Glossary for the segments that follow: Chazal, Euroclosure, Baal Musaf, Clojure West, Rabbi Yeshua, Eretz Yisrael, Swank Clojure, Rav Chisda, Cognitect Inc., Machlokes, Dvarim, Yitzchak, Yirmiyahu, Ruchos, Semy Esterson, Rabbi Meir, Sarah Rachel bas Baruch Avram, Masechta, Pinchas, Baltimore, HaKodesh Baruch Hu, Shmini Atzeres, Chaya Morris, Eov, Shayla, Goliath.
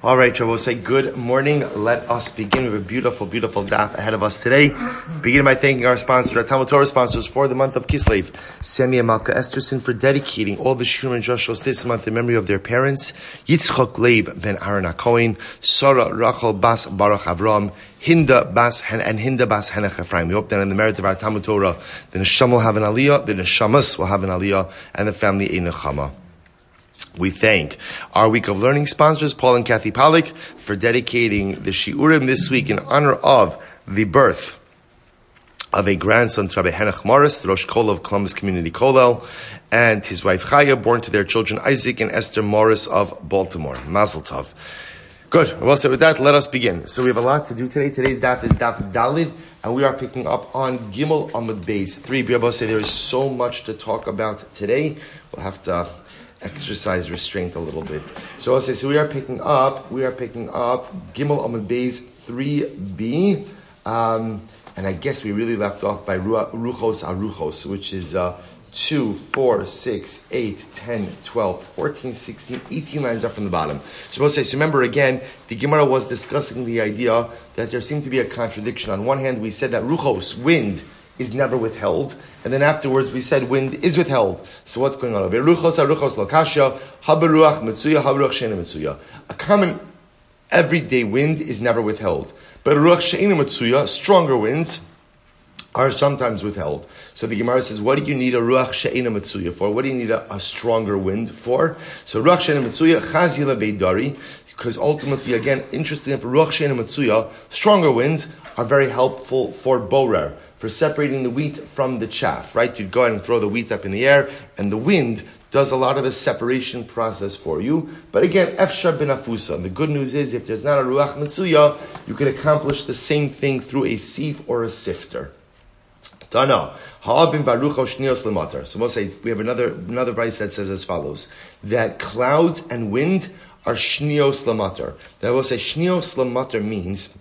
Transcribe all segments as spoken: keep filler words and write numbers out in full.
All right, so we'll say good morning. Let us begin with a beautiful, beautiful daf ahead of us today. Begin by thanking our sponsors, our Talmud Torah sponsors for the month of Kislev, Semy and Malka Esterson, for dedicating all the Shurim and Joshos this month in memory of their parents, Yitzchak Leib ben Aharon HaKohen, Sarah Rachel Bas Baruch Avram, Hinda Bas Hen and Hinda Bas Henech Ephraim. We hope that in the merit of our Talmud Torah, the Neshama will have an Aliyah, the Neshamas will have an Aliyah, and the family a Nechama. We thank our Week of Learning sponsors, Paul and Kathy Pollack, for dedicating the Shiurim this week in honor of the birth of a grandson to Rabbi Henoch Morris, the Rosh Kollel of Columbus Community Kollel, and his wife Chaya, born to their children Isaac and Esther Morris of Baltimore. Mazel Tov. Good. Well, so with that, let us begin. So we have a lot to do today. Today's daf is daf Dalid, and we are picking up on Gimel Amud Beis three. B'yabos say there is so much to talk about today. We'll have to exercise restraint a little bit. So I'll say, so we are picking up, we are picking up Gimel Amud Beis three b, um, and I guess we really left off by Ruchos Aruchos, which is uh, two, four, six, eight, ten, twelve, fourteen, sixteen, eighteen lines up from the bottom. So I'll say, so remember again, the Gemara was discussing the idea that there seemed to be a contradiction. On one hand, we said that Ruchos, wind, is never withheld. And then afterwards we said wind is withheld. So what's going on? A common everyday wind is never withheld. But ruach she'eina metzuya, stronger winds, are sometimes withheld. So the Gemara says, what do you need a ruach she'eina metzuya for? What do you need a, a stronger wind for? So ruach she'eina metzuya, chazi lebeidari, because ultimately, again, interestingly, for ruach she'eina metzuya, stronger winds are very helpful for borer, for separating the wheat from the chaff, right? You'd go ahead and throw the wheat up in the air, and the wind does a lot of the separation process for you. But again, efshar bin afusa. The good news is, if there's not a ruach metzuya, you can accomplish the same thing through a sieve or a sifter. Tana, ha'avim varucho shnios lematar. So we'll say, we have another another verse that says as follows, that clouds and wind are shnios lematar. That will say, shnios lematar means,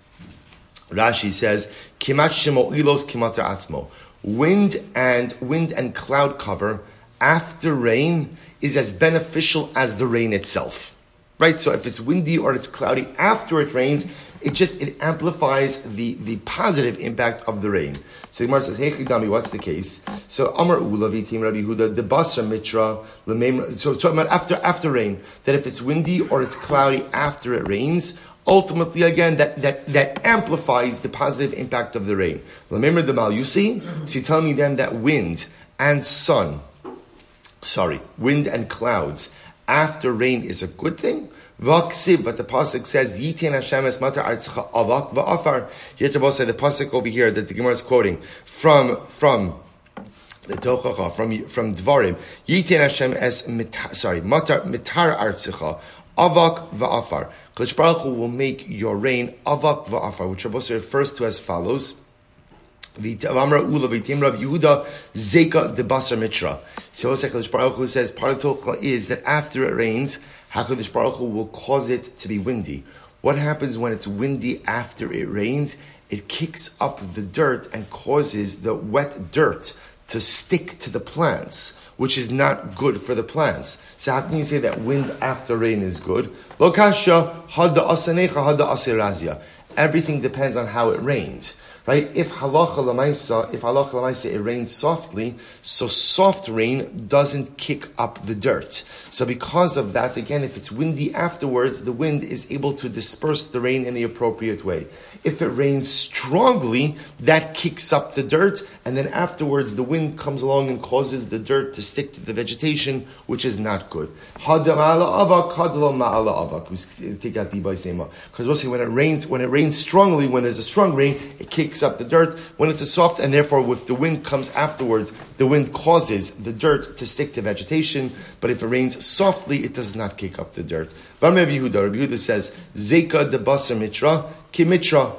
Rashi says, "Kimat shemo ilos kimater atzmo." Wind and wind and cloud cover after rain is as beneficial as the rain itself, right? So if it's windy or it's cloudy after it rains, it just it amplifies the, the positive impact of the rain. So the Gemara says, "Hey Chidami, what's the case?" So Amar Ula Vitim Rabbi Huda the Basra Mitra Lemem. So talking about after after rain, that if it's windy or it's cloudy after it rains, ultimately, again, that, that, that amplifies the positive impact of the rain. Remember the mal, you see? So you tell me then that wind and sun, sorry, wind and clouds, after rain is a good thing? But the Pasuk says, Yitin Hashem es matar artzcha avak va'afar. Yet the Pasuk over here that the Gemara is quoting from, from, the Tochacha, from, from Dvarim, Yitin Hashem es, sorry, matar mitar artzcha, avak va'afar. HaKodesh Baruch Hu will make your rain avak va'afar, which Rabbi Yeshua refers to as follows. V'amra ula v'itim Rav Yehuda zeka debasar mitra. So HaKodesh Baruch Hu says, part of the Torah is that after it rains, HaKodesh Baruch Hu will cause it to be windy. What happens when it's windy after it rains? It kicks up the dirt and causes the wet dirt to stick to the plants, which is not good for the plants. So how can you say that wind after rain is good? Lo kasha hada asanecha hada asirazia. Everything depends on how it rains, right? If halacha l'maisa, if halacha l'maisa, it rains softly, so soft rain doesn't kick up the dirt. So because of that, again, if it's windy afterwards, the wind is able to disperse the rain in the appropriate way. If it rains strongly, that kicks up the dirt, and then afterwards the wind comes along and causes the dirt to stick to the vegetation, which is not good. Hada ma'ala avak, hada lo ma'ala avak. We take out the Abaye Seima. Because we'll see when it rains, when it rains strongly, when there's a strong rain, it kicks up the dirt. When it's a soft, and therefore if the wind comes afterwards, the wind causes the dirt to stick to vegetation. But if it rains softly, it does not kick up the dirt. Rabbi Yehuda, Rabbi Yehuda says, Zeka de Basar Mitra, Ki Mitra.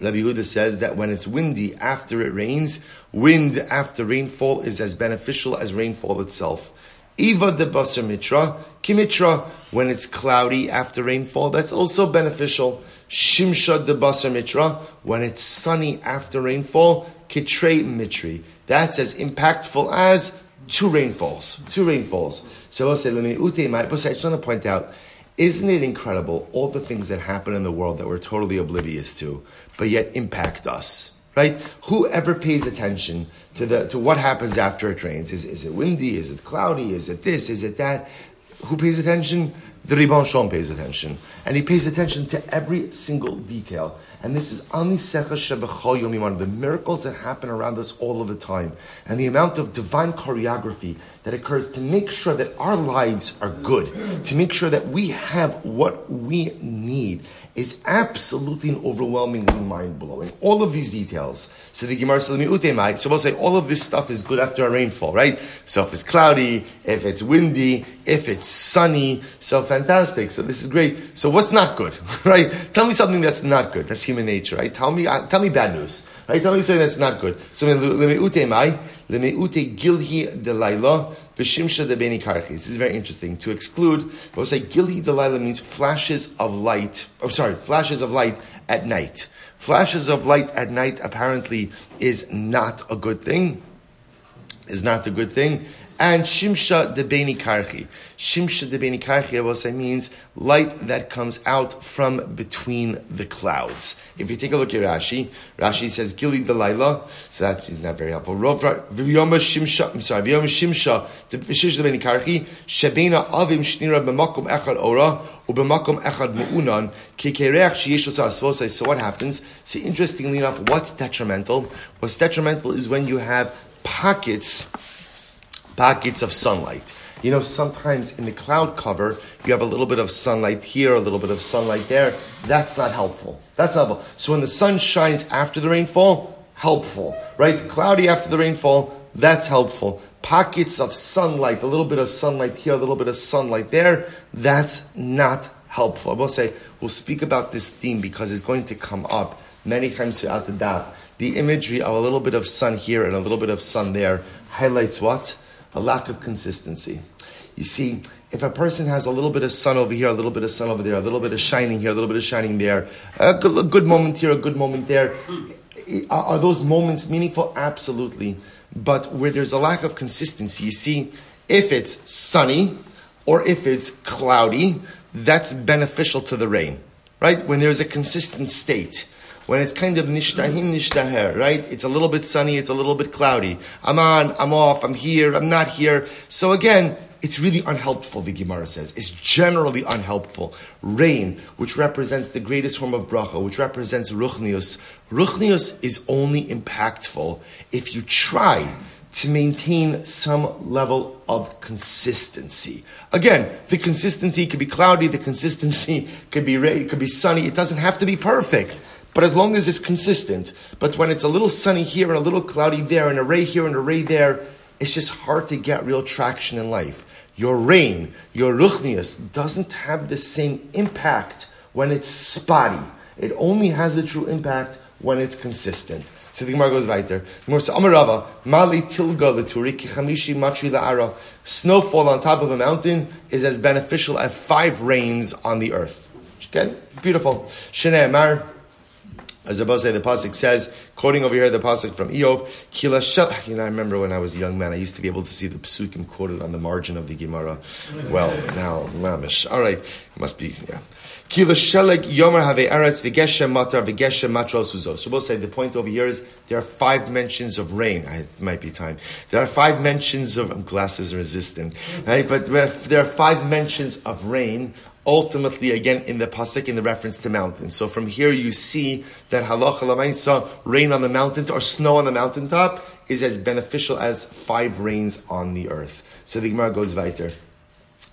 Rabbi Yehuda says that when it's windy after it rains, wind after rainfall is as beneficial as rainfall itself. Eva de Basar Mitra, Ki Mitra. When it's cloudy after rainfall, that's also beneficial. Shimsha de Basar Mitra. When it's sunny after rainfall, Kitrei Mitri. That's as impactful as two rainfalls, two rainfalls. So I just want to point out, isn't it incredible, all the things that happen in the world that we're totally oblivious to, but yet impact us, right? Whoever pays attention to the to what happens after it rains, is, is it windy, is it cloudy, is it this, is it that? Who pays attention? The Ribon Shalom pays attention. And he pays attention to every single detail. And this is Ani Secha Shebechol Yom Yimanu, the miracles that happen around us all of the time. And the amount of divine choreography that occurs to make sure that our lives are good, to make sure that we have what we need, is absolutely and overwhelmingly mind-blowing. All of these details. So the Gemara says, so we'll say all of this stuff is good after a rainfall, right? So if it's cloudy, if it's windy, if it's sunny, so fantastic. So this is great. So what's not good, right? Tell me something that's not good. That's human nature, right? Tell me, uh, tell me bad news, right? Tell me something that's not good. So this is very interesting. To exclude, we'll say Gilhi Delilah means flashes of light. Oh, sorry, flashes of light at night. Flashes of light at night apparently is not a good thing. Is not a good thing. And Shimsha de Beni Karchi. Shimsha de Beni Karchi, I will say, means light that comes out from between the clouds. If you take a look at Rashi, Rashi says, Gili Delilah, so that's not very helpful. Vyoma Shimsha, I'm sorry, Vyoma Shimsha, Shimsha de Beni Karchi, Shebena Avim Shnira B'makom Echad Ora, Ub'makom Echad Mu'unan, Kekerech Sheyesh L'Sar. So what happens? So interestingly enough, what's detrimental? What's detrimental is when you have pockets, pockets of sunlight. You know, sometimes in the cloud cover, you have a little bit of sunlight here, a little bit of sunlight there. That's not helpful. That's not helpful. So when the sun shines after the rainfall, helpful, right? Cloudy after the rainfall, that's helpful. Pockets of sunlight, a little bit of sunlight here, a little bit of sunlight there, that's not helpful. I will say, we'll speak about this theme because it's going to come up many times throughout the daf. The imagery of a little bit of sun here and a little bit of sun there highlights what? A lack of consistency. You see, if a person has a little bit of sun over here, a little bit of sun over there, a little bit of shining here, a little bit of shining there, a good, a good moment here, a good moment there, are those moments meaningful? Absolutely. But where there's a lack of consistency, you see, if it's sunny or if it's cloudy, that's beneficial to the rain, right? When there's a consistent state. When it's kind of nishtahim nishtaher, right? It's a little bit sunny, it's a little bit cloudy. I'm on, I'm off, I'm here, I'm not here. So again, it's really unhelpful, the Gemara says. It's generally unhelpful. Rain, which represents the greatest form of bracha, which represents ruchnius. Ruchnius is only impactful if you try to maintain some level of consistency. Again, the consistency could be cloudy, the consistency could be rain, could be sunny. It doesn't have to be perfect. But as long as it's consistent, but when it's a little sunny here and a little cloudy there and a ray here and a ray there, it's just hard to get real traction in life. Your rain, your ruchnius, doesn't have the same impact when it's spotty. It only has a true impact when it's consistent. So the Gemara goes right there. Snowfall on top of a mountain is as beneficial as five rains on the earth. Again, beautiful. Shnei Amar. As the Abaye, the pasuk says, quoting over here the pasuk from Eov, Kila Shel. You know, I remember when I was a young man, I used to be able to see the psukim quoted on the margin of the Gemara. Well, now lamish. All right, it must be yeah. Kila Sheleg Yomer Have Eretz V'Geshem Matar V'Geshem Matros Uzo. So we'll say the point over here is there are five mentions of rain. I, it might be time. There are five mentions of um, glasses resistant, right? But there are five mentions of rain. Ultimately, again, in the pasuk, in the reference to mountains. So from here you see that halacha l'maisa, rain on the mountain or snow on the mountaintop is as beneficial as five rains on the earth. So the Gemara goes weiter.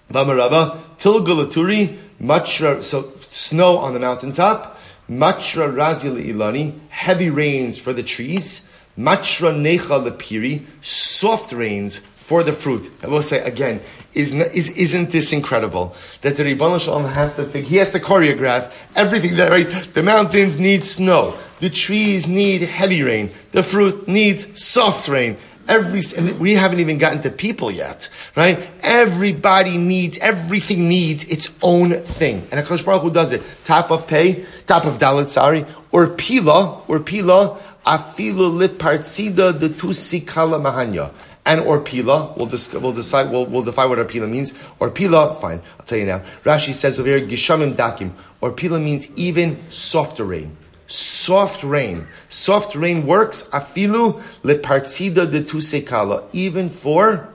V'amarava tilgulaturi matra, so snow on the mountaintop, matra razil ilani, heavy rains for the trees, matra necha lepiri, soft rains for the fruit. I will say again, Isn't, is, isn't this incredible? That the Ribbono Shel Olam has to think, he has to choreograph everything that, right? The mountains need snow. The trees need heavy rain. The fruit needs soft rain. Every, and we haven't even gotten to people yet, right? Everybody needs, everything needs its own thing. And HaKadosh Baruch Hu does it. Top of pay, top of dalet, sorry, or pila, or pila, afilu lipartzida detusi kala mahanya. and or pila. We'll, dis- we'll decide. We'll, we'll define what arpila means. Arpila, fine. I'll tell you now. Rashi says over here, gishamim dakim. Arpila means even softer rain. Soft rain. Soft rain works. Afilu lepartida de tusekala. Even for,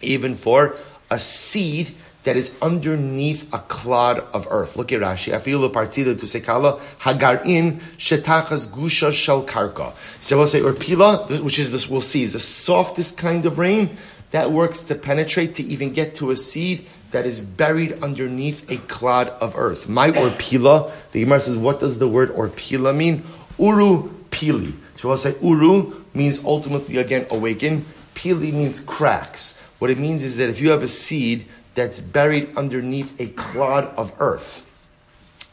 even for a seed that is underneath a clod of earth. Look at Rashi. Afilu lepartida tusekala hagarin shetachas gusha shel karka. So we'll say urpila, which is this. We'll see is the softest kind of rain that works to penetrate to even get to a seed that is buried underneath a clod of earth. My orpila, the Gemara says, what does the word orpila mean? Uru pili. So I'll say uru means ultimately, again, awaken. Pili means cracks. What it means is that if you have a seed that's buried underneath a clod of earth,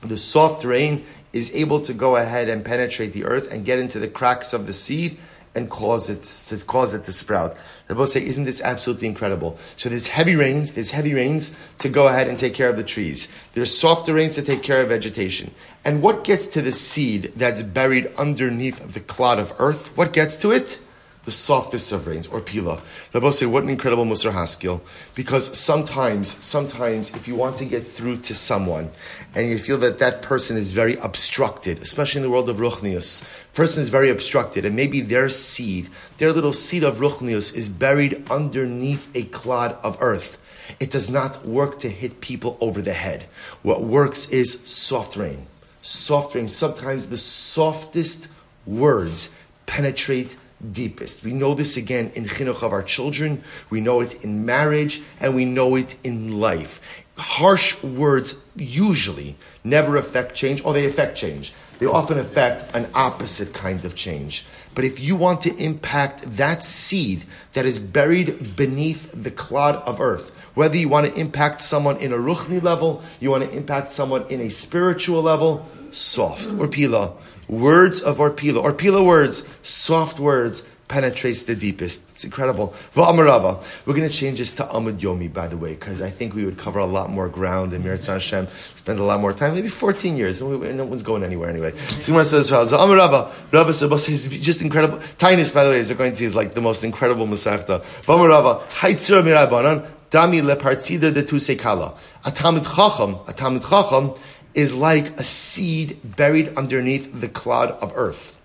the soft rain is able to go ahead and penetrate the earth and get into the cracks of the seed and cause it to cause it to sprout. They both say, isn't this absolutely incredible? So there's heavy rains, there's heavy rains to go ahead and take care of the trees. There's softer rains to take care of vegetation. And what gets to the seed that's buried underneath the clod of earth? What gets to it? The softest of rains, or pila. They both say, what an incredible Musar Haskell. Because sometimes, sometimes, if you want to get through to someone, and you feel that that person is very obstructed, especially in the world of Ruchnius, person is very obstructed, and maybe their seed, their little seed of Ruchnius is buried underneath a clod of earth. It does not work to hit people over the head. What works is soft rain. Soft rain. Sometimes the softest words penetrate deepest. We know this again in chinuch of our children. We know it in marriage, and we know it in life. Harsh words usually never affect change, or they affect change. They often affect an opposite kind of change. But if you want to impact that seed that is buried beneath the clod of earth, whether you want to impact someone in a ruchni level, you want to impact someone in a spiritual level, soft, or pila, words of orpila, or pila words, soft words, penetrates the deepest. It's incredible. Va'amarava. We're going to change this to Amud Yomi, by the way, because I think we would cover a lot more ground, and Mirat Hashem spend a lot more time, maybe fourteen years, and we, no one's going anywhere anyway. Sigmar says, Va'amarava. Rava says, is just incredible. Tainus, by the way, as they're going to see, is like the most incredible Masechta. Va'amarava. Haitzur mirabanan. Dami lepartzida de tusekala. A Talmid Chacham. A Talmid Chacham is like a seed buried underneath the clod of earth.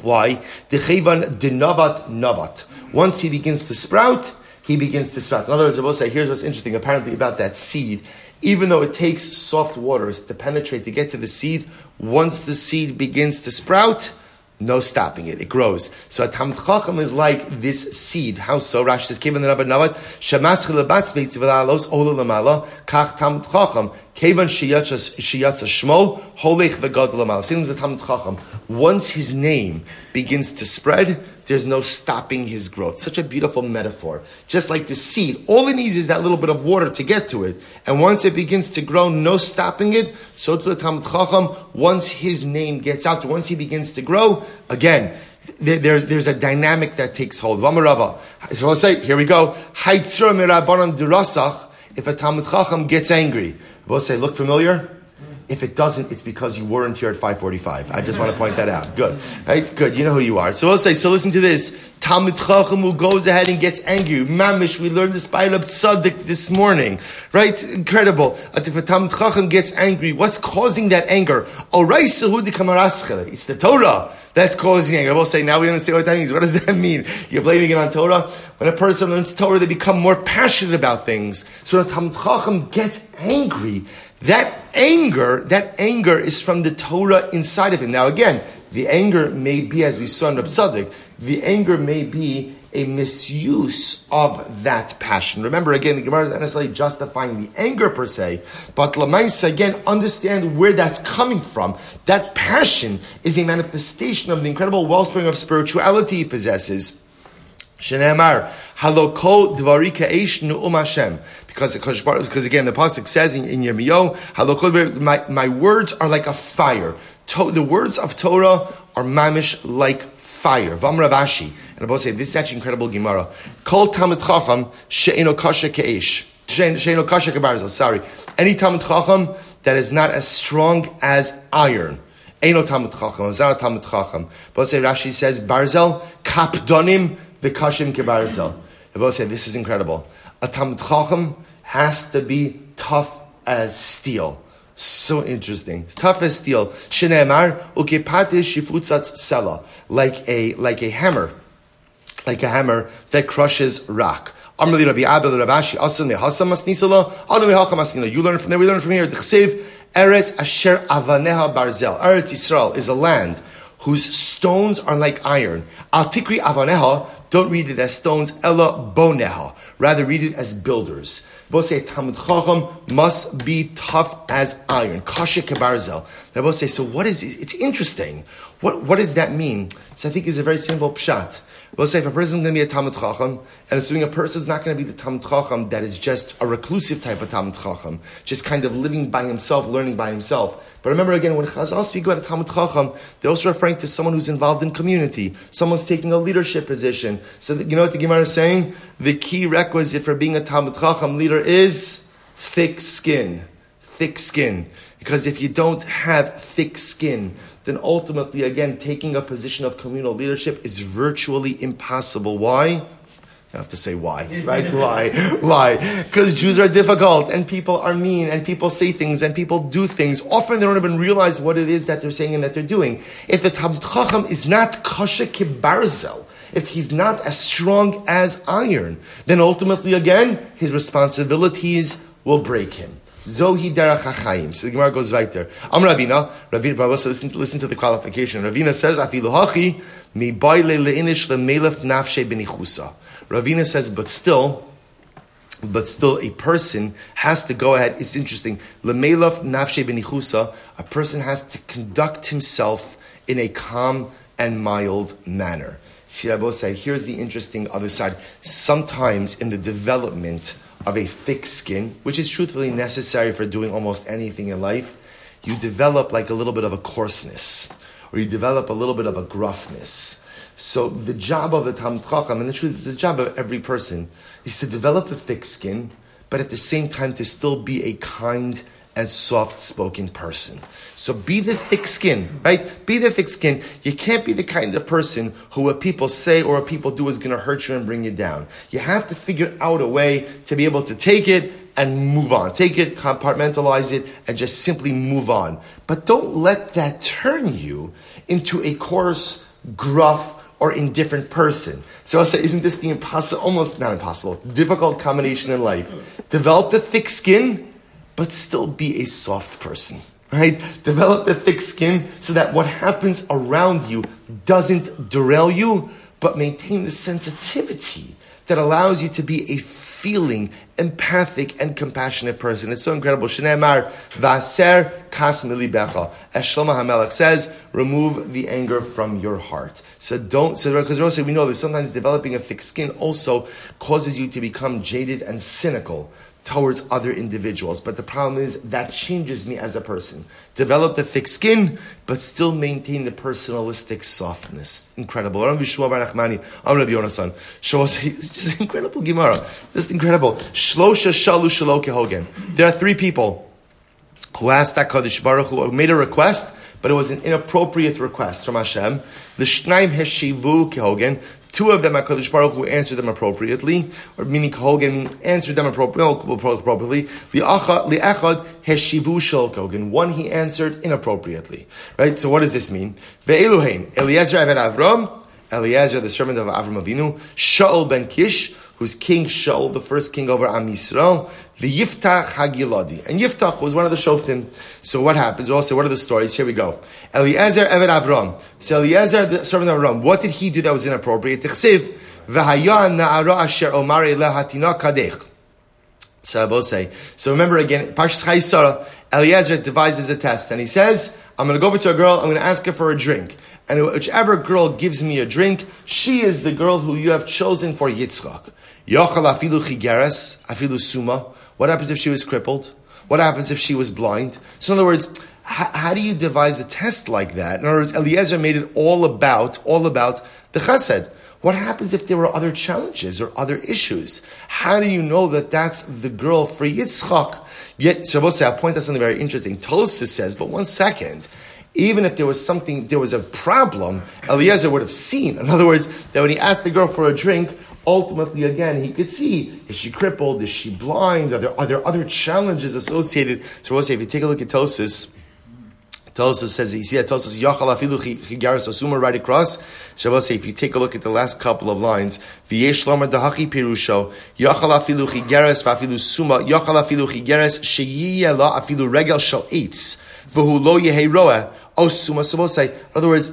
Why? Dechevan denavat navat. Once he begins to sprout, he begins to sprout. In other words, I will say, here's what's interesting apparently about that seed. Even though it takes soft waters to penetrate, to get to the seed, once the seed begins to sprout, no stopping it. It grows. So a Talmid Chacham is like this seed. How so? Rashi says, Kevan denavat navat, shemaschil lebatzveitz v'la'alos ola l'mala, kach Talmid Chacham, kevan sheyatz shmo, holech v'god l'mala. Same as the Talmid Chacham. Once his name begins to spread, there's no stopping his growth. Such a beautiful metaphor. Just like the seed, all it needs is that little bit of water to get to it. And once it begins to grow, no stopping it. So to the Talmid Chacham, once his name gets out, once he begins to grow, again, There's there's a dynamic that takes hold. Vamarava. So I'll say, here we go. Haitzur mirabanan durasach. If a Talmid Chacham gets angry, we'll say, look familiar? If it doesn't, it's because you weren't here at five forty-five. I just want to point that out. Good. Right? Good. You know who you are. So we'll say, so listen to this. Talmid Chacham who goes ahead and gets angry. Mamish, we learned this by Reb Tzaddik this morning. Right? Incredible. If a Talmid Chacham gets angry, what's causing that anger? It's the Torah that's causing anger. I will say, now we understand what that means. What does that mean? You're blaming it on Torah? When a person learns Torah, they become more passionate about things. So when a Talmid Chacham gets angry, That anger, that anger is from the Torah inside of him. Now again, the anger may be, as we saw in Reb Tzaddik, the anger may be a misuse of that passion. Remember, again, the Gemara is not necessarily justifying the anger per se, but Lamaisa, again, understand where that's coming from. That passion is a manifestation of the incredible wellspring of spirituality he possesses. Shenemar, haloko dvarika eish nu'um Hashem. Because, because again, the pasuk says in, in Yirmiyahu, haloko, my, my words are like a fire. To, the words of Torah are mamish like fire. Vam Ravashi. And I both say, this is actually incredible Gemara. Kol Talmid Chacham she'eno kasha ke'esh. She'eno kasha ke'barzel, sorry. Any Talmid Chacham that is not as strong as iron. Eino Talmid Chacham. It's not a Talmid Chacham. But I say, Rashi says, barzel kapdonim the Kashin Kibarisel. They both say, this is incredible. A Talmid Chacham has to be tough as steel. So interesting. Tough as steel. Shene'emar ukepate shifutzatz sela. Like a, like a hammer. Like a hammer that crushes rock. You learn from there, we learn from here. Eretz asher avaneha barzel. Eretz Yisrael is a land whose stones are like iron. Al tikri avaneha, don't read it as stones, ella boneha. Rather read it as builders. Both say Talmid Chacham must be tough as iron. Kasha kebarzel. They both say, so what is it? It's interesting. What, what does that mean? So I think it's a very simple pshat. We'll say if a person's going to be a Talmid Chacham, and assuming a person's not going to be the Talmid Chacham that is just a reclusive type of Talmid Chacham, just kind of living by himself, learning by himself. But remember again, when Chazal speak about a Talmid Chacham, they're also referring to someone who's involved in community, someone's taking a leadership position. So that, you know what the Gemara is saying? The key requisite for being a Talmid Chacham leader is thick skin. Thick skin. Because if you don't have thick skin, then ultimately, again, taking a position of communal leadership is virtually impossible. Why? I have to say why, right? Why? Why? Because Jews are difficult, and people are mean, and people say things, and people do things. Often they don't even realize what it is that they're saying and that they're doing. If the Talmid Chacham is not kasha kibarzel, if he's not as strong as iron, then ultimately, again, his responsibilities will break him. Zohi derech hachaim. So the Gemara goes right there. Am Ravina. Ravina, Barbosa, listen, listen to the qualification. Ravina says, Afilu hachi, mi baile leinish lemelef nafshe benichusa. Ravina says, but still, but still a person has to go ahead. It's interesting. Lemelef nafshe benichusa. A person has to conduct himself in a calm and mild manner. See, Barbosa, here's the interesting other side. Sometimes in the development of a thick skin, which is truthfully necessary for doing almost anything in life, you develop like a little bit of a coarseness, or you develop a little bit of a gruffness. So the job of the Talmid Chacham, and the truth is the job of every person, is to develop a thick skin, but at the same time to still be a kind and soft-spoken person. So be the thick skin, right? Be the thick skin. You can't be the kind of person who what people say or what people do is going to hurt you and bring you down. You have to figure out a way to be able to take it and move on. Take it, compartmentalize it, and just simply move on. But don't let that turn you into a coarse, gruff, or indifferent person. So I'll say, isn't this the impossible, almost not impossible, difficult combination in life? Develop the thick skin, but still be a soft person, right? Develop a thick skin so that what happens around you doesn't derail you, but maintain the sensitivity that allows you to be a feeling, empathic, and compassionate person. It's so incredible. Shneimar vaser kas milibecha. As Shlomo HaMelech says, remove the anger from your heart. So don't, so because we also we know that sometimes developing a thick skin also causes you to become jaded and cynical towards other individuals. But the problem is that changes me as a person. Develop the thick skin, but still maintain the personalistic softness. Incredible. Rabbi Yeshua Bar Nachmani, I'm Rabbi Yonasan. It's just incredible Gemara. Just incredible. Shlosha shalu shelo kehogen. There are three people who asked HaKadosh Baruch Hu, who made a request, but it was an inappropriate request from Hashem. The Shnaim Heshivu kehogen. Two of them, HaKadosh Baruch Hu answered them appropriately, or meaning Kohogen answered them appropriately. Li'achad heshivu shel Kohogen. One he answered inappropriately. Right? So what does this mean? Ve'eluhein, Eliezer Aved Avram, Eliezer, the servant of Avram Avinu, Sha'ol ben Kish, who's King Shaul, the first king over Am Yisrael, the Yiftach Hagiladi. And Yiftach was one of the Shoftim. So what happens? We'll say, what are the stories? Here we go. Eliezer Eved Avram. So Eliezer, the servant of Avram, what did he do that was inappropriate? Tichsiv, V'haya na'ara asher omar ela hatina kadech. So I both say, so remember again, Parshas Chayei Sarah, Eliezer devises a test, and he says, I'm going to go over to a girl, I'm going to ask her for a drink. And whichever girl gives me a drink, she is the girl who you have chosen for Yitzchak. Yochal afilu chigeres, afilu suma. What happens if she was crippled? What happens if she was blind? So in other words, h- how do you devise a test like that? In other words, Eliezer made it all about, all about the chesed. What happens if there were other challenges or other issues? How do you know that that's the girl for Yitzchak? Yet, Shabbos, I'll point out something very interesting. Tosafos says, but one second, even if there was something, if there was a problem, Eliezer would have seen. In other words, that when he asked the girl for a drink, ultimately, again, he could see, is she crippled? Is she blind? Are there, are there other challenges associated? So we'll say, if you take a look at Tosis, Tosis says, you see that Tosis, Yachal Afilu Chigaris Asuma, right across. So we'll say, if you take a look at the last couple of lines, V'yesh Lomar Dahachi Pirusho, Yachal Afilu Chigaris Vafilu Suma, Yachal Afilu Chigaris, Sheyiye La Afilu Regel Shal Eitz, V'hu Lo Yehe Roeh, O Suma. So we'll say, in other words,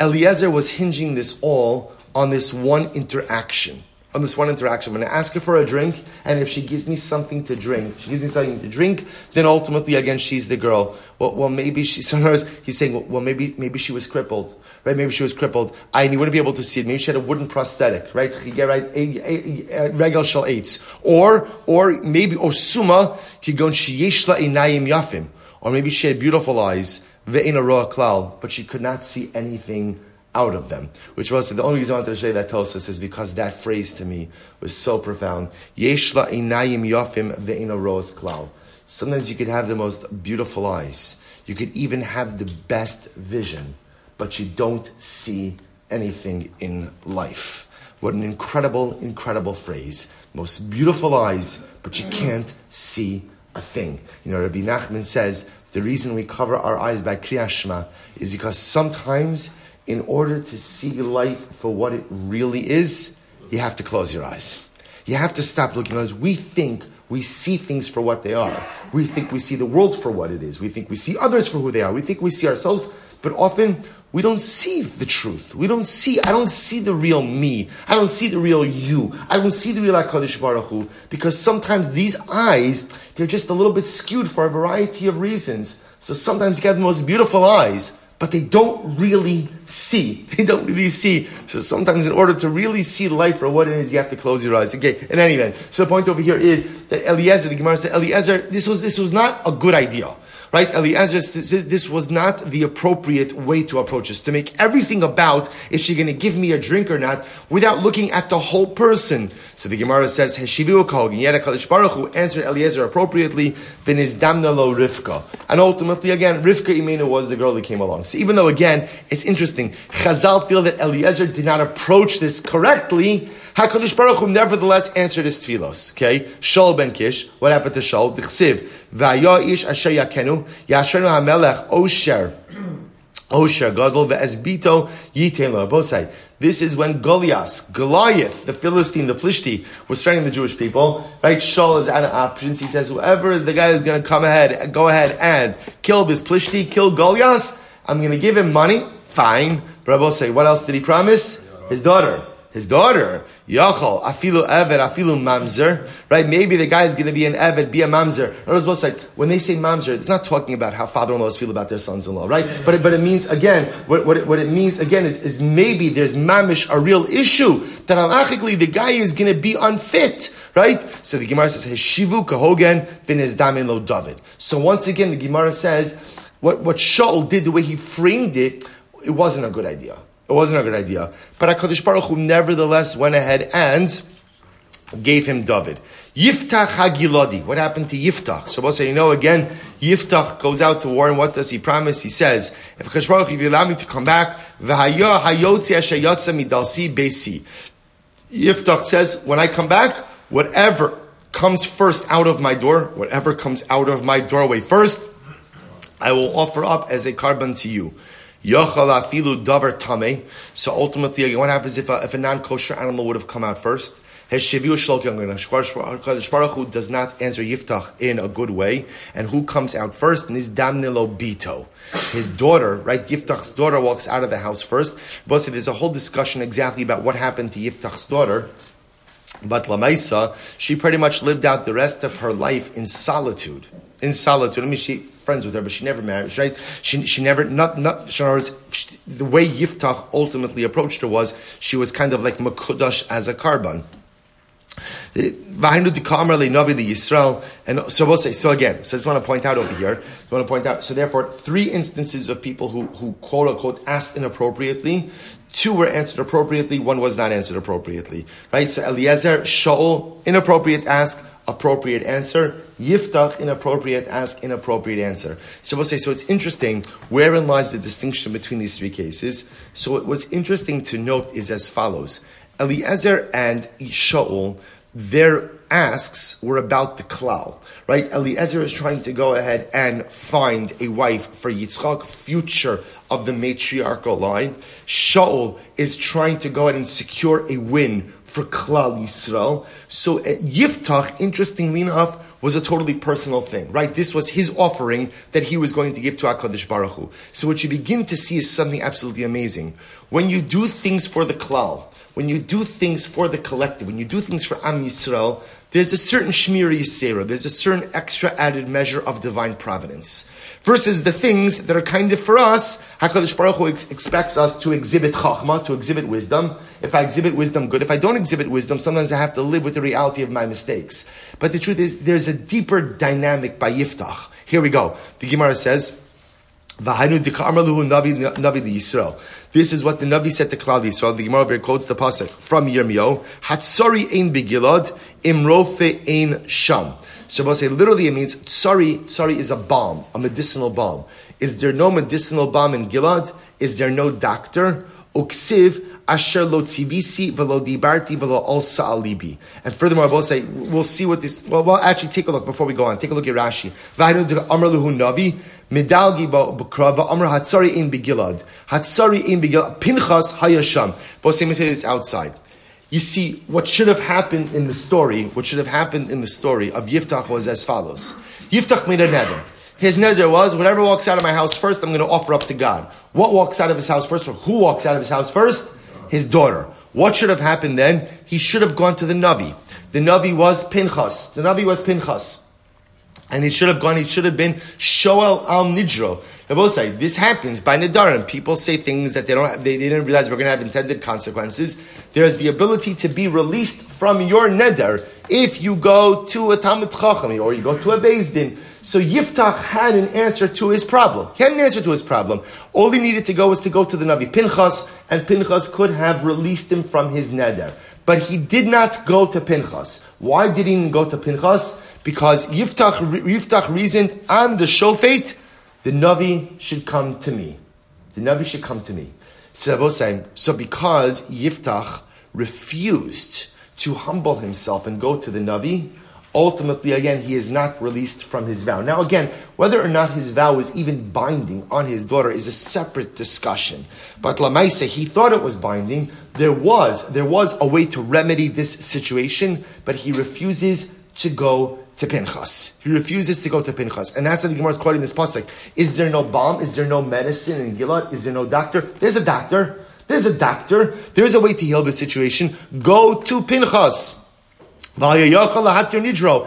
Eliezer was hinging this all on this one interaction, on this one interaction. I'm going to ask her for a drink, and if she gives me something to drink, she gives me something to drink, then ultimately, again, she's the girl. Well, well maybe she, sometimes he's saying, well, maybe maybe she was crippled, right? Maybe she was crippled, I, and you wouldn't be able to see it. Maybe she had a wooden prosthetic, right? Regel shel eitz. Or, or maybe, osuma, kigon sheyesh la einayim yafim. Or maybe she had beautiful eyes, ve'ein hara klal, but she could not see anything out of them, which was the only reason I wanted to say that Tosafos is because that phrase to me was so profound. Yesh la einayim yafim ve'ein hara klal. Sometimes you could have the most beautiful eyes, you could even have the best vision, but you don't see anything in life. What an incredible, incredible phrase! Most beautiful eyes, but you can't see a thing. You know, Rabbi Nachman says the reason we cover our eyes by Krias Shema is because sometimes, in order to see life for what it really is, you have to close your eyes. You have to stop looking. We think we see things for what they are. We think we see the world for what it is. We think we see others for who they are. We think we see ourselves, but often we don't see the truth. We don't see, I don't see the real me. I don't see the real you. I don't see the real HaKadosh Baruch Hu, because sometimes these eyes, they're just a little bit skewed for a variety of reasons. So sometimes you have the most beautiful eyes, but they don't really see. They don't really see. So sometimes in order to really see life for what it is, you have to close your eyes. Okay, in any event. So the point over here is that Eliezer, the Gemara said, Eliezer, this was, this was not a good idea. Right? Eliezer, this, this was not the appropriate way to approach this. To make everything about, is she going to give me a drink or not, without looking at the whole person. So the Gemara says, Heshivu Kohen, Yet HaKadosh Baruch Hu answered Eliezer appropriately, V'nizdamna lo Rivka. And ultimately, again, Rivka Imenu was the girl that came along. So even though, again, it's interesting, Chazal feel that Eliezer did not approach this correctly, HaKadosh Baruch Hu nevertheless answered his tfilos. Okay? Sha'ol ben Kish. What happened to Sha'ol? D'chsiv. V'aya ish asher yakenu. Ya'ashrenu ha'melech. Osher. Osher gadol ve'ezbito yitein lo. Bosai. This is when Goliath, Goliath, the Philistine, the Plishti, was threatening the Jewish people. Right? Shaul is an option. He says, whoever is the guy who's going to come ahead, go ahead and kill this Plishti, kill Goliath, I'm going to give him money. Fine. But Bosai, what else did he promise? His daughter. His daughter, Yachol, Afilu Eved, Afilu Mamzer, right? Maybe the guy is going to be an Eved, be a Mamzer. In other words, like, when they say Mamzer, it's not talking about how father-in-laws feel about their sons-in-law, right? But it, but it means, again, what, what, it, what it means, again, is, is maybe there's mamish, a real issue, that halachically the guy is going to be unfit, right? So the Gemara says, Heshivu kahogen v'nezdamin lo David. So once again, the Gemara says, what, what Shaul did, the way he framed it, it wasn't a good idea. It wasn't a good idea. But HaKadosh Baruch Hu nevertheless went ahead and gave him David. Yiftach Hagiladi. What happened to Yiftach? So we'll say, you know, again, Yiftach goes out to war, and what does he promise? He says, if HaKadosh Baruch Hu, if you allow me to come back, V'haya hayotzi asher yotza midalsi beisi. Yiftach says, when I come back, whatever comes first out of my door, whatever comes out of my doorway first, I will offer up as a karban to you. Yochal afilu davar tameh. So ultimately, again, what happens if a, if a non-kosher animal would have come out first? Heshivu shloki. I'm going to HaKadosh Baruch Hu does not answer Yiftach in a good way. And who comes out first? Nizdamne lo bito. His daughter, right? Yiftach's daughter walks out of the house first. But so there's a whole discussion exactly about what happened to Yiftach's daughter. But Lamaisa, she pretty much lived out the rest of her life in solitude. In solitude. I mean, she friends with her, but she never married, right? She she never, not, not, she, the way Yiftach ultimately approached her was, she was kind of like Makudash as a Karban. And so we'll say, so again, so I just want to point out over here, I want to point out, so therefore, three instances of people who, who quote unquote asked inappropriately, two were answered appropriately, one was not answered appropriately, right? So Eliezer, Shaul, inappropriate ask, appropriate answer. Yiftach, inappropriate, ask, inappropriate answer. So we'll say, so it's interesting, wherein lies the distinction between these three cases? So what's interesting to note is as follows. Eliezer and Shaul, their asks were about the klal, right? Eliezer is trying to go ahead and find a wife for Yitzchak, future of the matriarchal line. Shaul is trying to go ahead and secure a win for Klal Yisrael. So Yiftach, interestingly enough, was a totally personal thing, right? This was his offering that he was going to give to HaKadosh Baruch Hu. So what you begin to see is something absolutely amazing. When you do things for the klal, when you do things for the collective, when you do things for Am Yisrael, there's a certain Shmir Yisera, there's a certain extra added measure of divine providence. Versus the things that are kind of for us, HaKadosh Baruch Hu ex- expects us to exhibit Chachma, to exhibit wisdom. If I exhibit wisdom, good. If I don't exhibit wisdom, sometimes I have to live with the reality of my mistakes. But the truth is, there's a deeper dynamic by Yiftach. Here we go. The Gemara says, V'hainu dik'amarluhu navi navi Yisrael. This is what the Navi said to Klal Yisrael. The Gemara quotes the pasuk from Yirmiyahu: "Hatsori ein begilad, imrofe ein sham." So we'll say literally it means tsari. Tsari is a balm, a medicinal balm. Is there no medicinal balm in Gilad? Is there no doctor? Uksiv. Asher lo tzivisi velo dibarti velo alsa alibi. And furthermore, we'll say, we'll see what this, well, well, actually, take a look before we go on. Take a look at Rashi. V'haynu d'amr luhu navi, medalgi b'kra, v'amr hatsari ein begilad. Hatsari ein begilad, Pinchas hayasham. We'll say, we'll say this outside. You see, what should have happened in the story, what should have happened in the story of Yiftach was as follows. Yiftach made a neder. His neder was, whatever walks out of my house first, I'm going to offer up to God. What walks out of his house first, or who walks out of his house first? His daughter. What should have happened then? He should have gone to the Navi. The Navi was Pinchas. The Navi was Pinchas. And he should have gone, he should have been Shoel al-Nidro. Now both say, this happens by Nidarim. People say things that they don't have, they, they didn't realize we're going to have intended consequences. There's the ability to be released from your Neder if you go to a Talmid Chacham or you go to a Beis Din. So Yiftach had an answer to his problem. He had an answer to his problem. All he needed to go was to go to the Navi Pinchas, and Pinchas could have released him from his neder. But he did not go to Pinchas. Why did he go to Pinchas? Because Yiftach, Yiftach reasoned, I'm the shofet, the Navi should come to me. The Navi should come to me. So, so because Yiftach refused to humble himself and go to the Navi, ultimately, again, he is not released from his vow. Now, again, whether or not his vow was even binding on his daughter is a separate discussion. But Lamaisa, he thought it was binding. There was, there was a way to remedy this situation, but he refuses to go to Pinchas. He refuses to go to Pinchas. And that's what the Gemara is quoting this pasuk. Is there no balm? Is there no medicine in Gilad? Is there no doctor? There's a doctor. There's a doctor. There's a way to heal the situation. Go to Pinchas. So we'll say the truth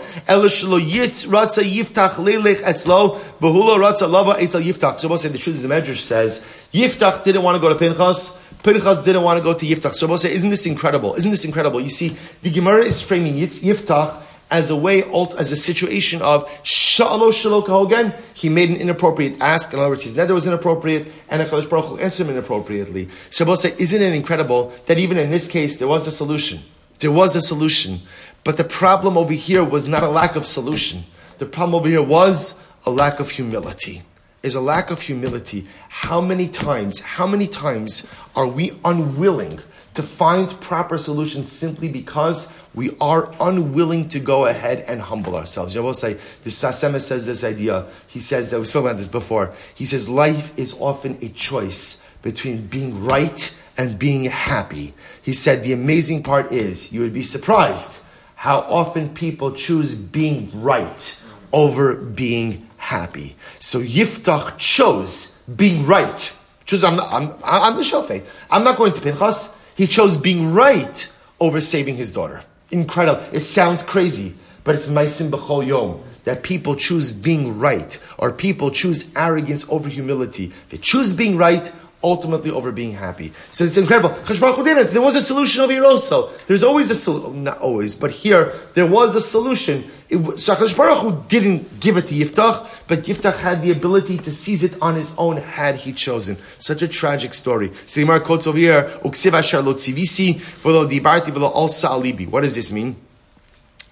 is the Medrash says Yiftach didn't want to go to Pinchas. Pinchas didn't want to go to Yiftach. So we'll say, isn't this incredible? Isn't this incredible? You see, the Gemara is framing Yiftach as a way, as a situation of Sha'alo Shaloka Hogan. He made an inappropriate ask. In other words, his nether was inappropriate, and HaKadosh Baruch Hu answered him inappropriately. So we'll say, isn't it incredible that even in this case there was a solution? There was a solution. But the problem over here was not a lack of solution. The problem over here was a lack of humility. Is a lack of humility. How many times, how many times are we unwilling to find proper solutions simply because we are unwilling to go ahead and humble ourselves? You know, we'll say, the Sasema says this idea. He says that, we spoke about this before. He says, life is often a choice between being right and being happy. He said, the amazing part is, you would be surprised how often people choose being right over being happy. So Yiftach chose being right. Chose, I'm, I'm, I'm the shofet. I'm not going to Pinchas. He chose being right over saving his daughter. Incredible. It sounds crazy, but it's ma'asim b'chol yom. That people choose being right, or people choose arrogance over humility. They choose being right ultimately over being happy. So it's incredible. There was a solution over here also. There's always a solution, not always, but here, there was a solution. It, so HaKadosh Baruch Hu didn't give it to Yiftach, but Yiftach had the ability to seize it on his own had he chosen. Such a tragic story. So the Gemara quotes over here, Uksiv asher lo tzivisi, v'lo dibarti, v'lo alsa alibi. What does this mean?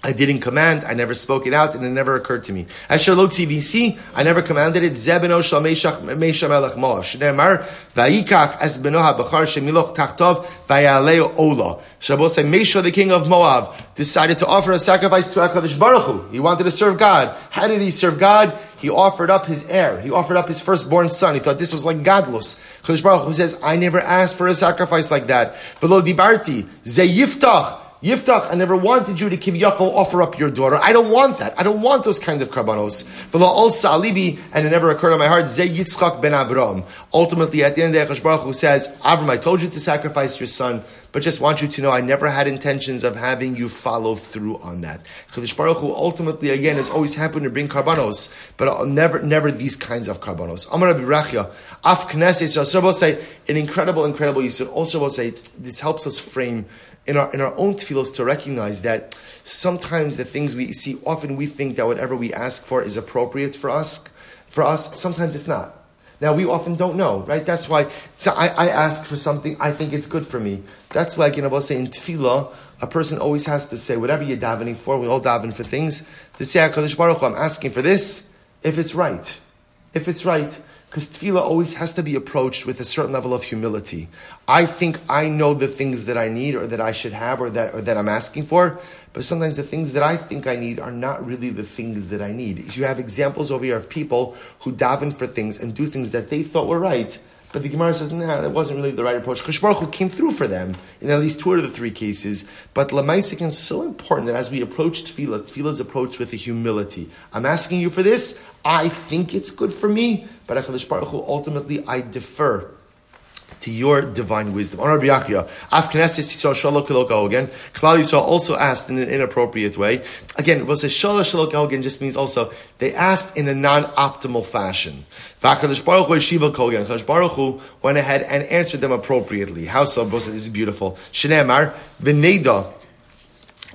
I didn't command, I never spoke it out, and it never occurred to me. Asher lo tzivisi, I never commanded it. Ze beno shal Meshach melech Moav. Shneimar, vayikach es beno habachar shemiloch tachtov vayaleo Ola. Shabbos say, Mesha, the king of Moav, decided to offer a sacrifice to HaKadosh Baruch Hu. He wanted to serve God. How did he serve God? He offered up his heir. He offered up his firstborn son. He thought this was like godless. HaKadosh Baruch Hu says, I never asked for a sacrifice like that. Velo dibarti, ze yiftach. Yiftach, I never wanted you to kivyachol offer up your daughter. I don't want that. I don't want those kind of karbanos. V'lo ol salibi, and it never occurred on my heart, ze Yitzchak ben Avram. Ultimately, at the end of the day, HaKadosh Baruch Hu says, Avram, I told you to sacrifice your son, but just want you to know I never had intentions of having you follow through on that. HaKadosh Baruch Hu ultimately, again, has always happened to bring karbanos, but never never these kinds of karbanos. Amar Rabbi Rachya, af knesses, so we'll say, an incredible, incredible yisur. Also we'll say, this helps us frame In our in our own tefillos to recognize that sometimes the things we see, often we think that whatever we ask for is appropriate for us. For us, sometimes it's not. Now we often don't know, right? That's why so I, I ask for something I think it's good for me. That's why I can about say in tefillah, a person always has to say whatever you're davening for. We all daven for things to say HaKadosh Baruch Hu, I'm asking for this if it's right, if it's right. Because tefillah always has to be approached with a certain level of humility. I think I know the things that I need or that I should have or that or that I'm asking for, but sometimes the things that I think I need are not really the things that I need. You have examples over here of people who daven for things and do things that they thought were right, but the Gemara says, nah, that wasn't really the right approach. HaKadosh Baruch Hu came through for them in at least two out of the three cases. But Lamaisik is so important that as we approach tefillah, tefillah is approached with a humility. I'm asking you for this. I think it's good for me. But HaKadosh Baruch Hu, ultimately, I defer to your divine wisdom. Amar Rabbi Yachya, af knesses yisrael shalo k'lo k'hogen. Klal Yisrael also asked in an inappropriate way. Again, we'll say shalo shalo k'hogen just means also they asked in a non-optimal fashion. HaKadosh Baruch Hu yeshiva k'hogen. HaKadosh Baruch Hu went ahead and answered them appropriately. How so? This is beautiful. Shneimar v'neida.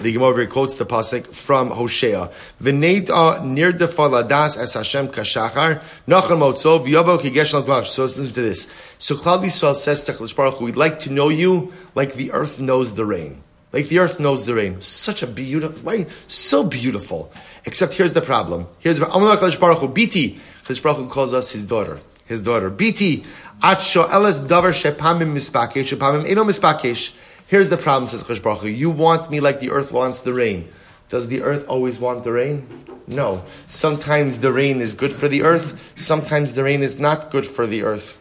The Gemara quotes the pasuk from Hosea. V'neida nirdefa ladas es Hashem kashachar nachal motzov v'yavo kigesh l'gmash. So let's listen to this. So Klal Yisrael says to HaKadosh Baruch Hu, we'd like to know you like the earth knows the rain. Like the earth knows the rain. Such a beautiful way. So beautiful. Except here's the problem. Here's the Amar HaKadosh Baruch Hu, Biti. HaKadosh Baruch Hu calls us his daughter. His daughter. Biti. At sho'eles davar shepamim mispakesh. Shepamim eno mispakesh. Here's the problem, says HaKadosh Baruch Hu. You want me like the earth wants the rain. Does the earth always want the rain? No. Sometimes the rain is good for the earth. Sometimes the rain is not good for the earth.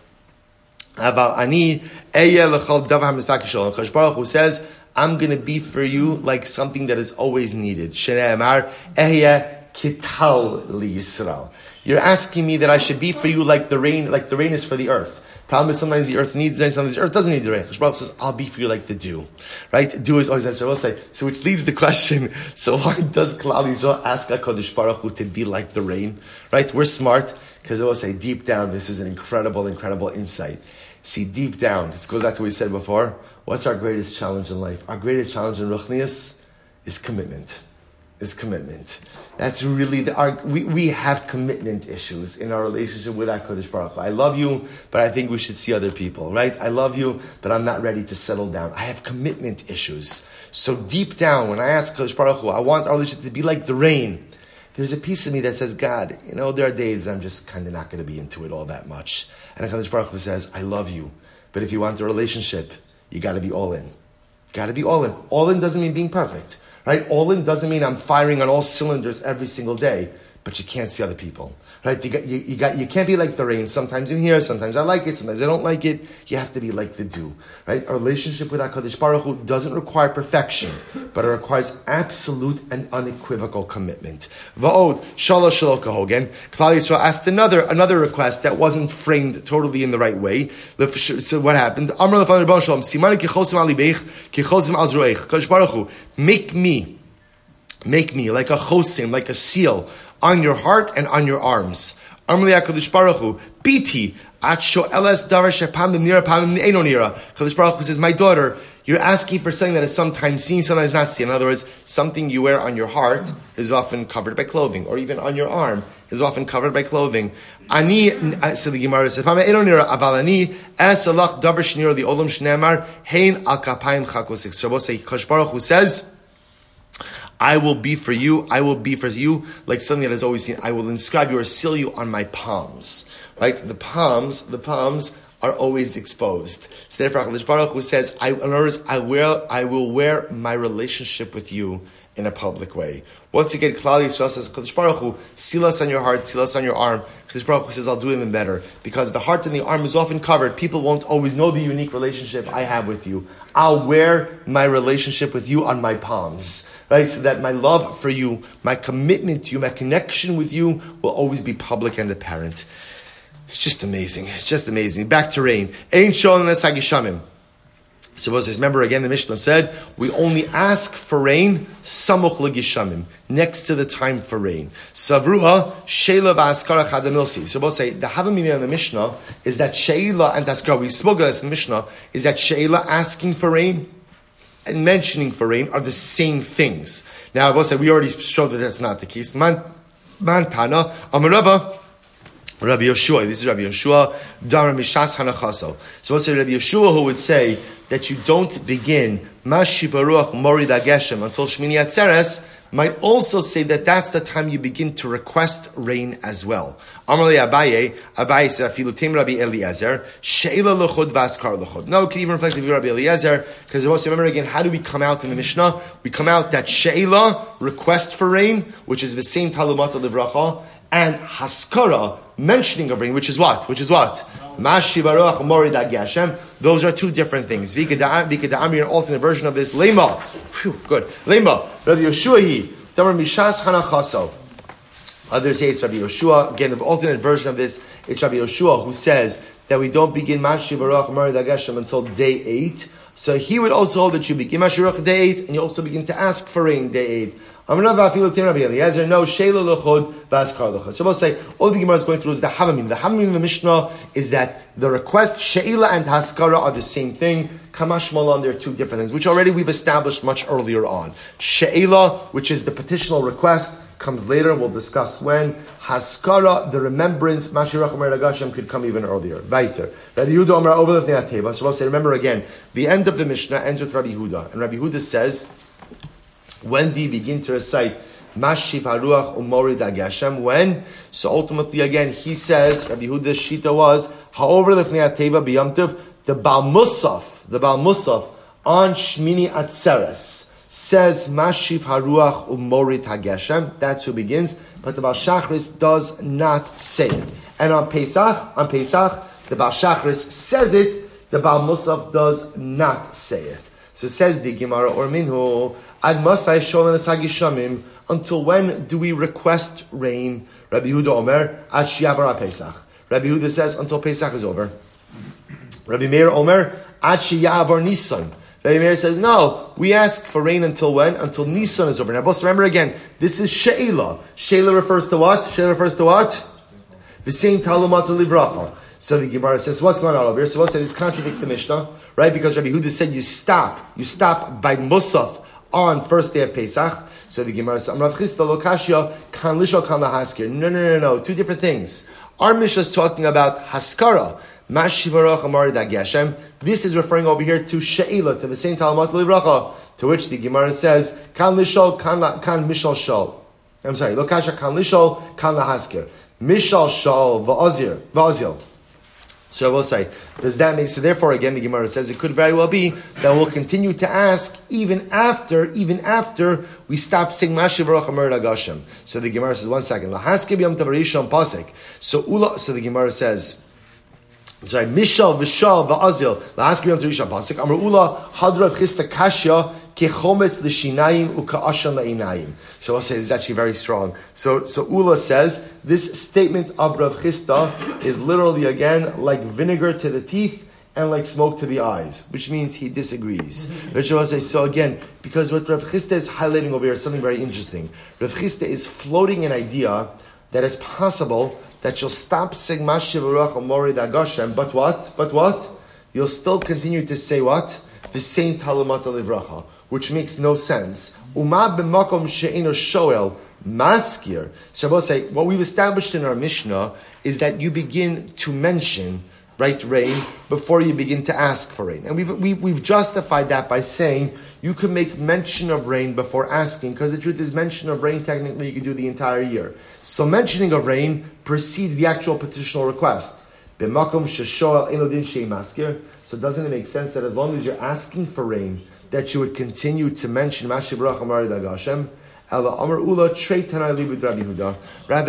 HaKadosh Baruch Hu says, I'm going to be for you like something that is always needed. You're asking me that I should be for you like the rain, like the rain is for the earth. Problem is sometimes the earth needs the rain, sometimes the earth doesn't need the rain. HaKadosh Baruch Hu says, I'll be for you like the dew. Right? Dew is always necessary. I will say, so which leads the question, so why does Klal Yisrael ask HaKadosh Baruch Hu to be like the rain? Right? We're smart, because I will say, deep down, this is an incredible, incredible insight. See, deep down, this goes back to what we said before, what's our greatest challenge in life? Our greatest challenge in Ruchnius is commitment. Is commitment. That's really the, our, we, we have commitment issues in our relationship with HaKadosh Baruch Hu. I love you, but I think we should see other people, right? I love you, but I'm not ready to settle down. I have commitment issues. So deep down, when I ask HaKadosh Baruch Hu, I want our relationship to be like the rain. There's a piece of me that says, God, you know, there are days I'm just kind of not going to be into it all that much. And HaKadosh Baruch Hu says, I love you, but if you want the relationship, you got to be all in. Got to be all in. All in doesn't mean being perfect. Right? All in doesn't mean I'm firing on all cylinders every single day, but you can't see other people. Right? You, got, you, you, got, you can't be like the rain. Sometimes I'm here, sometimes I like it, sometimes I don't like it. You have to be like the dew. Right? Our relationship with HaKadosh Baruch Hu doesn't require perfection, but it requires absolute and unequivocal commitment. Va'od, shalosh shelo k'hogen. Klal Yisrael asked another another request that wasn't framed totally in the right way. So what happened? Amr l'fan Rebbeinu Shalom, simani kichosim al libeich, kichosim al zrueich. HaKadosh Baruch Hu, make me, make me like a chosim, like a seal, on your heart and on your arms. Amrli HaKadosh Baruch Hu, Biti, at sho'eles davar shepamim nira pamim eino nira. HaKadosh Baruch Hu says, my daughter, you're asking for something that is sometimes seen, sometimes not seen. In other words, something you wear on your heart is often covered by clothing, or even on your arm is often covered by clothing. Ani, so the Gemara says, pamim eino nira, aval ani, esalach davar shnira li'olam shneimar, hein al kapayim chakosik. So HaKadosh Baruch Hu says, I will be for you, I will be for you, like something that has always seen. I will inscribe you or seal you on my palms. Right? The palms, the palms are always exposed. So therefore, HaKadosh Baruch Hu says, I, in other words, I will, I will wear my relationship with you in a public way. Once again, Klal Yisrael says, HaKadosh Baruch Hu, seal us on your heart, seal us on your arm. HaKadosh Baruch Hu says, I'll do even better. Because the heart and the arm is often covered. People won't always know the unique relationship I have with you. I'll wear my relationship with you on my palms. Right? So that my love for you, my commitment to you, my connection with you will always be public and apparent. It's just amazing. It's just amazing. Back to rain. Ain't showing us hagishamim. So Moses, remember again, the Mishnah said, we only ask for rain, samuch legishamim, next to the time for rain. Savruha, sheila v'askara chadamilsi. So Moses, the havamina in the Mishnah is that sheila and askara, we spoke of this in the Mishnah, is that sheila, asking for rain, and mentioning for rain are the same things. Now Moses, we already showed that that's not the case. Man, mantana, amarava, Rabbi Yeshua, this is Rabbi Yeshua, Dara Mishas Hanachaso. So what's Rabbi Yeshua who would say that you don't begin Mashivaruach Mori Dageshem until Shmini Atzeres, might also say that that's the time you begin to request rain as well. Amarli Abaye, Abaye says, Afilutim Rabbi Eliezer, Sheila Lechod Vaskar Lechod. Now we can even reflect with Rabbi Eliezer, because remember again, how do we come out in the Mishnah? We come out that Sheila, request for rain, which is the same Talumata Livracha, and Haskara, mentioning of rain, which is what? Which is what? Mashivaruach Mori Dageshem. Those are two different things. Vikada Amir, an alternate version of this. Lema. Phew, good. Lema. Rabbi Yoshuahi. Tamar Mishas Hanachaso. Others say it's Rabbi Yeshua. Again, the alternate version of this, it's Rabbi Yeshua who says that we don't begin Mashivaruach Mori Dageshem until day eight. So he would also hold that you begin Mashivaruach day eight, and you also begin to ask for rain day eight. Amrava Afilutim Rabbi Eliezer, no, Sheila Lechod, Vaskar Lechod. So we'll say, all the Gemara is going through is the Havamim. The Havamim in the Mishnah is that the request, Sheila and Haskara are the same thing. Kamash Malan, they're two different things, which already we've established much earlier on. Sheila, which is the petitional request, comes later, we'll discuss when. Haskara, the remembrance, Mashirach Omer Dagashem, could come even earlier. Vaiter. Rabbi Huda Omer over the Teva. So we'll say, remember again, the end of the Mishnah ends with Rabbi Huda. And Rabbi Huda says, when do you begin to recite Mashiv Haruach Umorid Agashem? When? So ultimately, again, he says, Rabbi Huda's Shita was, however, Lefnei HaTeva B'yamtiv, the Baal Musaf, the Baal Musaf, on Shmini Atzeres, says Mashiv Haruach Umorid Agashem. That's who begins. But the Baal Shachris does not say it. And on Pesach, on Pesach, the Baal Shachris says it, the Baal Musaf does not say it. So says the Gemara or Minhu, Ad Masai Sholan Sagishamim, until when do we request rain? Rabbi Huda Omer, Ad Shiavara Pesach. Rabbi Huda says, until Pesach is over. Rabbi Meir Omer, Ad Shiavar Nisan. Rabbi Meir says, no, we ask for rain until when? Until Nisan is over. Now, boss, remember again, this is Sheila. Sheila refers to what? Sheila refers to what? The same Talumat Livracha. So the Gemara says, what's going on over here? So what's that? This contradicts the Mishnah, right? Because Rabbi Huda said, you stop. You stop by Musaf on first day of Pesach. So the Gemara says, Rav Chisda lo kashya kan lishol kan lahaskir. No, no, no, no. Two different things. Our Mishnah is talking about Haskara. Mashivarach amari dagashem. This is referring over here to Sheila, to the same Talmud Torah, to which the Gemara says, kan lishol kan mishal shal. I'm sorry. Lo kashya kan lishol kan lahaskir. Mishal shal va'azir. Va'azil. So I will say, does that make, so therefore again the Gemara says it could very well be that we'll continue to ask even after, even after we stop saying Mashiv Baruch HaMerid HaGashem. So the Gemara says, one second, Lahaske b'yam tavarishon pasek. So Ula, so the Gemara says, I'm sorry, Mishal Vishal Va'azil, Lahaske b'yam tavarishon pasek, Amr Ula, Hadrav Chista Kashya, Kechomet l'shinayim u'ka'ashan la'inayim. So I'll say it's actually very strong. So so Ula says this statement of Rav Chisda is literally again like vinegar to the teeth and like smoke to the eyes, which means he disagrees. Which I'll say so again because what Rav Chisda is highlighting over here is something very interesting. Rav Chisda is floating an idea that it's possible that you'll stop saying Mashiv Baruch Hu Morid HaGashem, but what? But what? You'll still continue to say what? The same Talumat Livracha, which makes no sense. Uma b'makom she'eno shoel maskir. So I will say, what we've established in our Mishnah is that you begin to mention right rain before you begin to ask for rain. And we've we, we've justified that by saying you can make mention of rain before asking, because the truth is mention of rain technically you can do the entire year. So mentioning of rain precedes the actual petitional request. So doesn't it make sense that as long as you're asking for rain, that you would continue to mention Mashiach Baruch Amar Dag Hashem? Rather,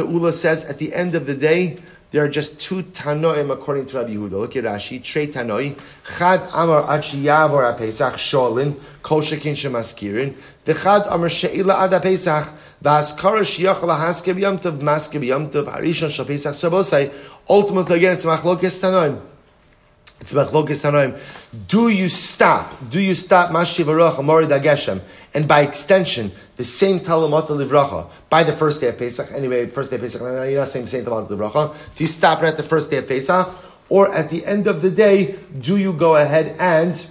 Ula says at the end of the day, there are just two Tanoim according to Rabbi Huda. Look at Rashi. Trei Tanoi. Chad Amar Achi Yavor HaPesach Sholin Kol Shekin Shemaskirin. V'chad Amar Sheila Ad HaPesach V'askara Shiach LaHaskev Yamtov Maskev Yamtov Harishon ShaPesach Shabosai. Ultimately, again, it's Machlokes Tanoim. It's Machlokes Tanoim. Do you stop? Do you stop Mashiach Baruch Amor Dageshem? And by extension, the same Talmud Livracha by the first day of Pesach. Anyway, first day of Pesach, you're not saying the same Talmud Livracha. Do you stop right at the first day of Pesach, or at the end of the day, do you go ahead and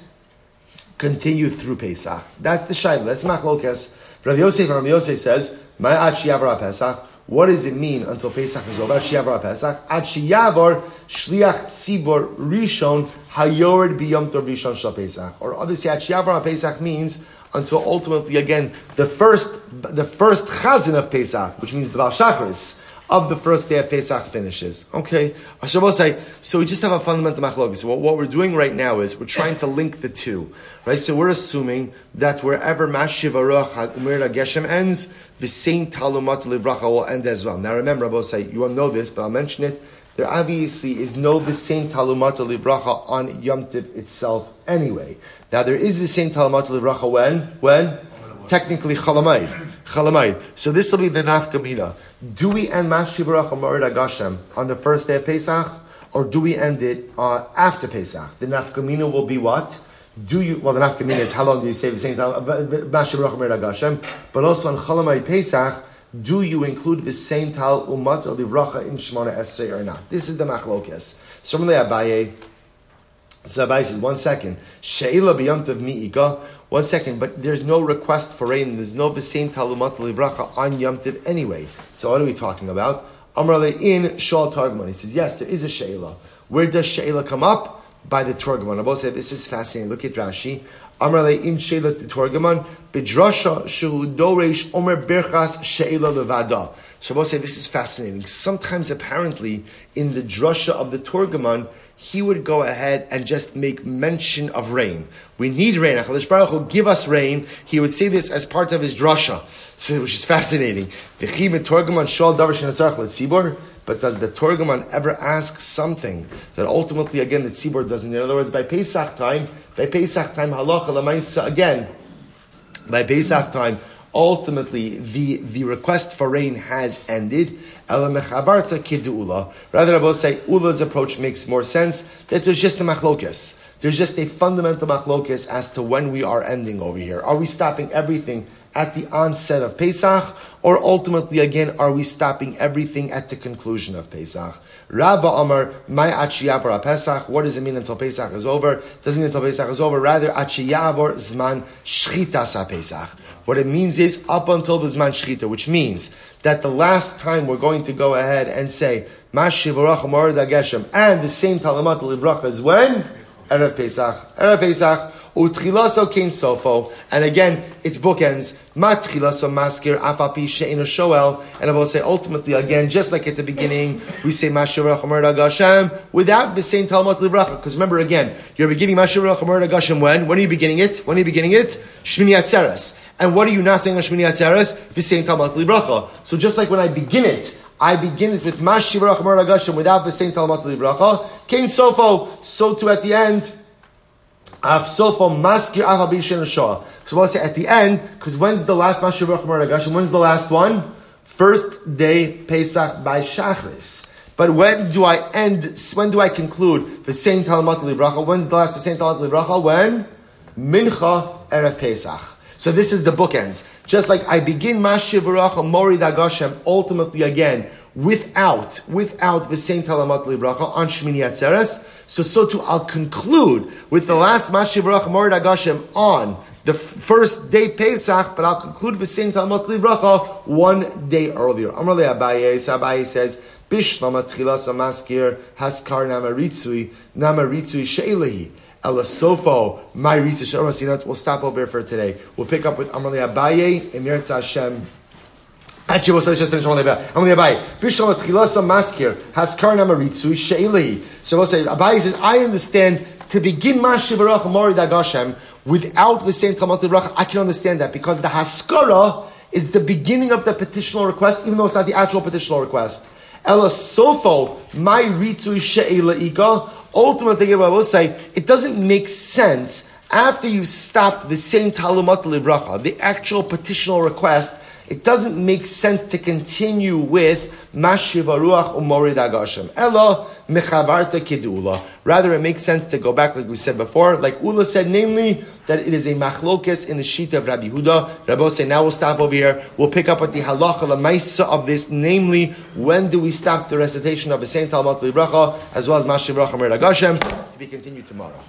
continue through Pesach? That's the shayla. That's Machlokes. Rav Yosef, Rav Yosef says, "My Ad Sheyavor Pesach." What does it mean until Pesach is over? Ad Sheyavor Pesach. Ad Sheyavor Shliach Tzibor Rishon Hayored Biyom Tov Rishon Shal Pesach. Or obviously, Ad Sheyavor Pesach means until ultimately, again, the first the first chazan of Pesach, which means the Baal Shacharis of the first day of Pesach, finishes. Okay, so we just have a fundamental machlokes. So what we're doing right now is we're trying to link the two, right? So we're assuming that wherever Mashiach Baruch Umer Geshem ends, the same Talumat Livracha will end as well. Now remember, Rabosai, you won't know this, but I'll mention it. There obviously is no V'sein Talumat Livracha on Yom Tiv itself anyway. Now there is V'sein Talumat Livracha when? When? Technically Chalamayid. Chalamayid. So this will be the Nafkamina. Do we end Mashiach Baruch Amar Dagashem on the first day of Pesach? Or do we end it uh, after Pesach? The Nafkamina will be what? Do you, well the Nafkamina is how long do you say V'sein Mashiach Baruch Amar Dagashem? But also on Chalamayid Pesach, do you include the same Tal Umat or Livracha in Shemona Esrei or not? This is the Machlokes. So from the Abaye, so Abaye says, one second. She'ila b'yom tov mi'ika. One second, but there's no request for rain. There's no V'sein Tal Umat or Livracha on Yom Tov anyway. So what are we talking about? Amar le'in shal Targuman. He says, yes, there is a She'ila. Where does She'ila come up? By the Targuman. Abaye said, this is fascinating. Look at Rashi. Amar le'in she'ila t'Targuman. Bidrasha shehu doresh omer birchas she'ila levada. Shabbos say this is fascinating. Sometimes apparently in the drasha of the Targuman, he would go ahead and just make mention of rain. We need rain. HaKadosh Baruch Hu, give us rain. He would say this as part of his drasha, so, which is fascinating. But does the Targuman ever ask something that ultimately, again, the Tzibor doesn't? In other words, by Pesach time, by Pesach time, halacha l'maisa again. By Pesach time, ultimately, the, the request for rain has ended. Rather, Rabbi say, Ula's approach makes more sense, that there's just a machlokes. There's just a fundamental machlokes as to when we are ending over here. Are we stopping everything at the onset of Pesach? Or ultimately, again, are we stopping everything at the conclusion of Pesach? Rabba Amar, my Achiyavor Pesach. What does it mean until Pesach is over? It doesn't mean until Pesach is over. Rather, Achiyavor Zman Shchitas HaPesach. What it means is up until the Zman Shchita, which means that the last time we're going to go ahead and say Mashiach Baruch Hu Morid HaGeshem and the same Talumat Livracha is when? Erev Pesach. Erev Pesach. Utchilaso kein sofo, and again it's bookends. Matchilaso maskir afapi she'ino shoel, and I will say ultimately again, just like at the beginning, we say Mashiach Baruch Hu Hashem without the same Talmud Livracha. Because remember again, you're beginning Mashiach Baruch Hu Hashem when? When are you beginning it? When are you beginning it? Shmini Atzeres. And what are you not saying on Shmini Atzeres? The same Talmud Livracha. So just like when I begin it. I begin it with Mashiach Baruch Hu Hashem without the same Talmud Livracha. Kein sofo, so too at the end. So we'll say at the end, because when's the last Mashiach Baruch Hu Hashem? When's the last one? First day Pesach by Shachris. But when do I end? When do I conclude the same Talmud Livracha? When's the last the same Talmud Livracha? When Mincha Erev Pesach. So this is the bookends. Just like I begin Mashiach Baruch Hu Morid HaGashem ultimately again without without the same Talumat Livracha on Shmini Atzeres. So so too I'll conclude with the last Mashiach Baruch Hu Morid HaGashem on the first day Pesach, but I'll conclude the same Talumat Livracha one day earlier. Amar le Abaye, Abaye says Bishlama tchilas amaskir haskar namaritsui namaritsui she'elehi. Elasofo, my research. We'll stop over here for today. We'll pick up with Amrli Abaye and Mirza Hashem. Actually, we'll just finish one day back. Amrli Abaye. Bishlama tchilasa maskir haskar namaritsui she'elehi. So we'll say, Abaye says, I understand to begin Mashiv Baruch Mori Dagashem without the same Talmud Torah. I can understand that because the Haskara is the beginning of the petitional request, even though it's not the actual petitional request. Ela Sofo, my Ritu She'ela Ika. Ultimately, I will say, it doesn't make sense after you stopped the same Talmud Livracha, the actual petitional request. It doesn't make sense to continue with Mashiv Baruch Mori Dagashem. Ela Mechavarta Kedula. Rather, it makes sense to go back, like we said before, like Ula said, namely, that it is a machlokes in the sheet of Rabbi Huda. Rabbi say, now we'll stop over here. We'll pick up at the halacha l'maisa of this, namely, when do we stop the recitation of the same Talmud Livracha, as well as Mashiv Racham R'Dagashem, to be continued tomorrow.